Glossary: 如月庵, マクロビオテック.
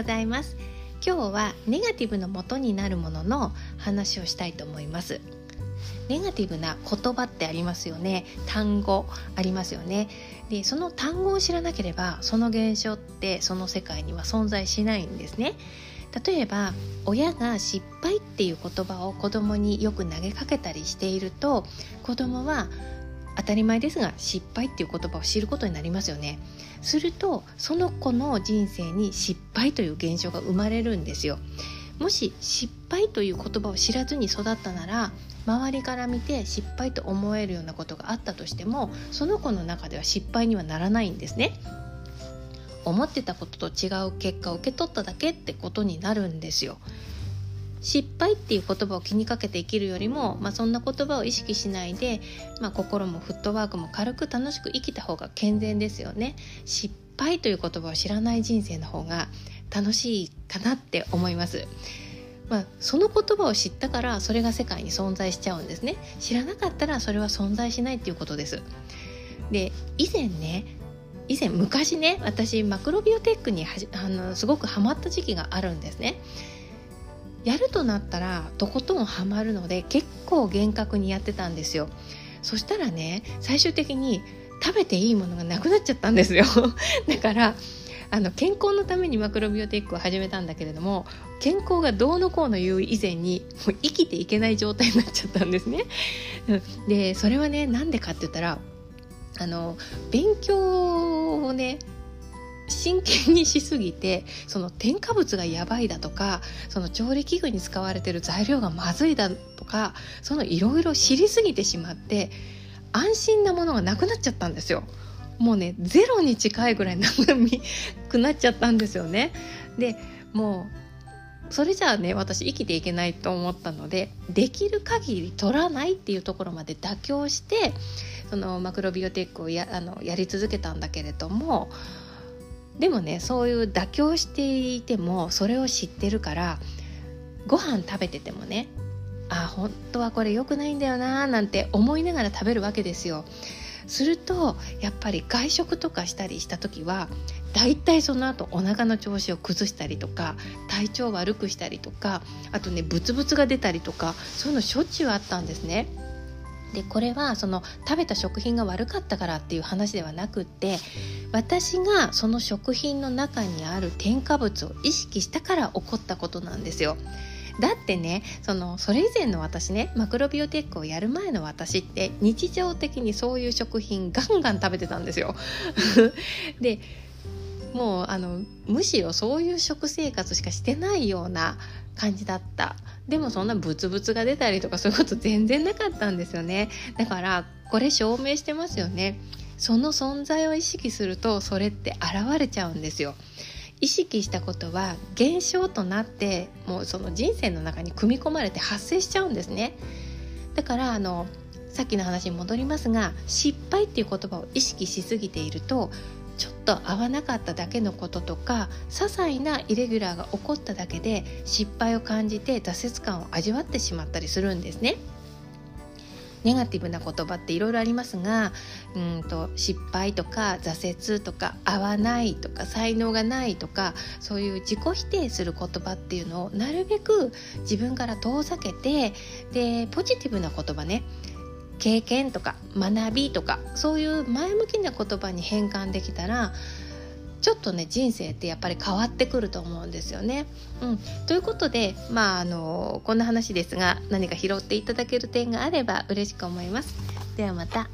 ございます。今日はネガティブの元になるものの話をしたいと思います。ネガティブな言葉ってありますよね。単語ありますよね。で、その単語を知らなければその現象ってその世界には存在しないんですね。例えば親が失敗っていう言葉を子供によく投げかけたりしていると、子供は当たり前ですが失敗っていう言葉を知ることになりますよね。するとその子の人生に失敗という現象が生まれるんですよ。もし失敗という言葉を知らずに育ったなら、周りから見て失敗と思えるようなことがあったとしても、その子の中では失敗にはならないんですね。思ってたことと違う結果を受け取っただけってことになるんですよ。失敗っていう言葉を気にかけて生きるよりも、そんな言葉を意識しないで、心もフットワークも軽く楽しく生きた方が健全ですよね。失敗という言葉を知らない人生の方が楽しいかなって思います。その言葉を知ったからそれが世界に存在しちゃうんですね。知らなかったらそれは存在しないっていうことです。で、昔ね私マクロビオテックにすごくハマった時期があるんですね。やるとなったらとことんハマるので、結構厳格にやってたんですよ。そしたらね、最終的に食べていいものがなくなっちゃったんですよ。だから健康のためにマクロビオテックを始めたんだけれども、健康がどうのこうの言う以前にもう生きていけない状態になっちゃったんですね。で、それはね、なんでかって言ったら勉強をね真剣にしすぎて、その添加物がやばいだとか、その調理器具に使われている材料がまずいだとか、そのいろいろ知りすぎてしまって、安心なものがなくなっちゃったんですよ。もうね、ゼロに近いぐらいなくなっちゃったんですよね。で、もうそれじゃあね、私生きていけないと思ったので、できる限り取らないっていうところまで妥協して、そのマクロビオテックをやり続けたんだけれども、でもね、そういう妥協していてもそれを知ってるから、ご飯食べててもね、本当はこれ良くないんだよななんて思いながら食べるわけですよ。するとやっぱり外食とかしたりした時は、だいたいその後お腹の調子を崩したりとか、体調悪くしたりとか、あとね、ブツブツが出たりとか、そういうのしょっちゅうあったんですね。で、これはその食べた食品が悪かったからっていう話ではなくって、私がその食品の中にある添加物を意識したから起こったことなんですよ。だってね、それ以前の私ね、マクロビオテックをやる前の私って日常的にそういう食品ガンガン食べてたんですよ。で、もうむしろそういう食生活しかしてないような感じだった。でもそんなブツブツが出たりとか、そういうこと全然なかったんですよね。だからこれ証明してますよね。その存在を意識するとそれって現れちゃうんですよ。意識したことは現象となって、もうその人生の中に組み込まれて発生しちゃうんですね。だからさっきの話に戻りますが、失敗っていう言葉を意識しすぎていると、ちょっと合わなかっただけのこととか、些細なイレギュラーが起こっただけで失敗を感じて挫折感を味わってしまったりするんですね。ネガティブな言葉っていろいろありますが、失敗とか挫折とか合わないとか才能がないとか、そういう自己否定する言葉っていうのをなるべく自分から遠ざけて、で、ポジティブな言葉ね、経験とか学びとか、そういう前向きな言葉に変換できたら、ちょっとね、人生ってやっぱり変わってくると思うんですよね。ということで、こんな話ですが、何か拾っていただける点があれば嬉しく思います。ではまた。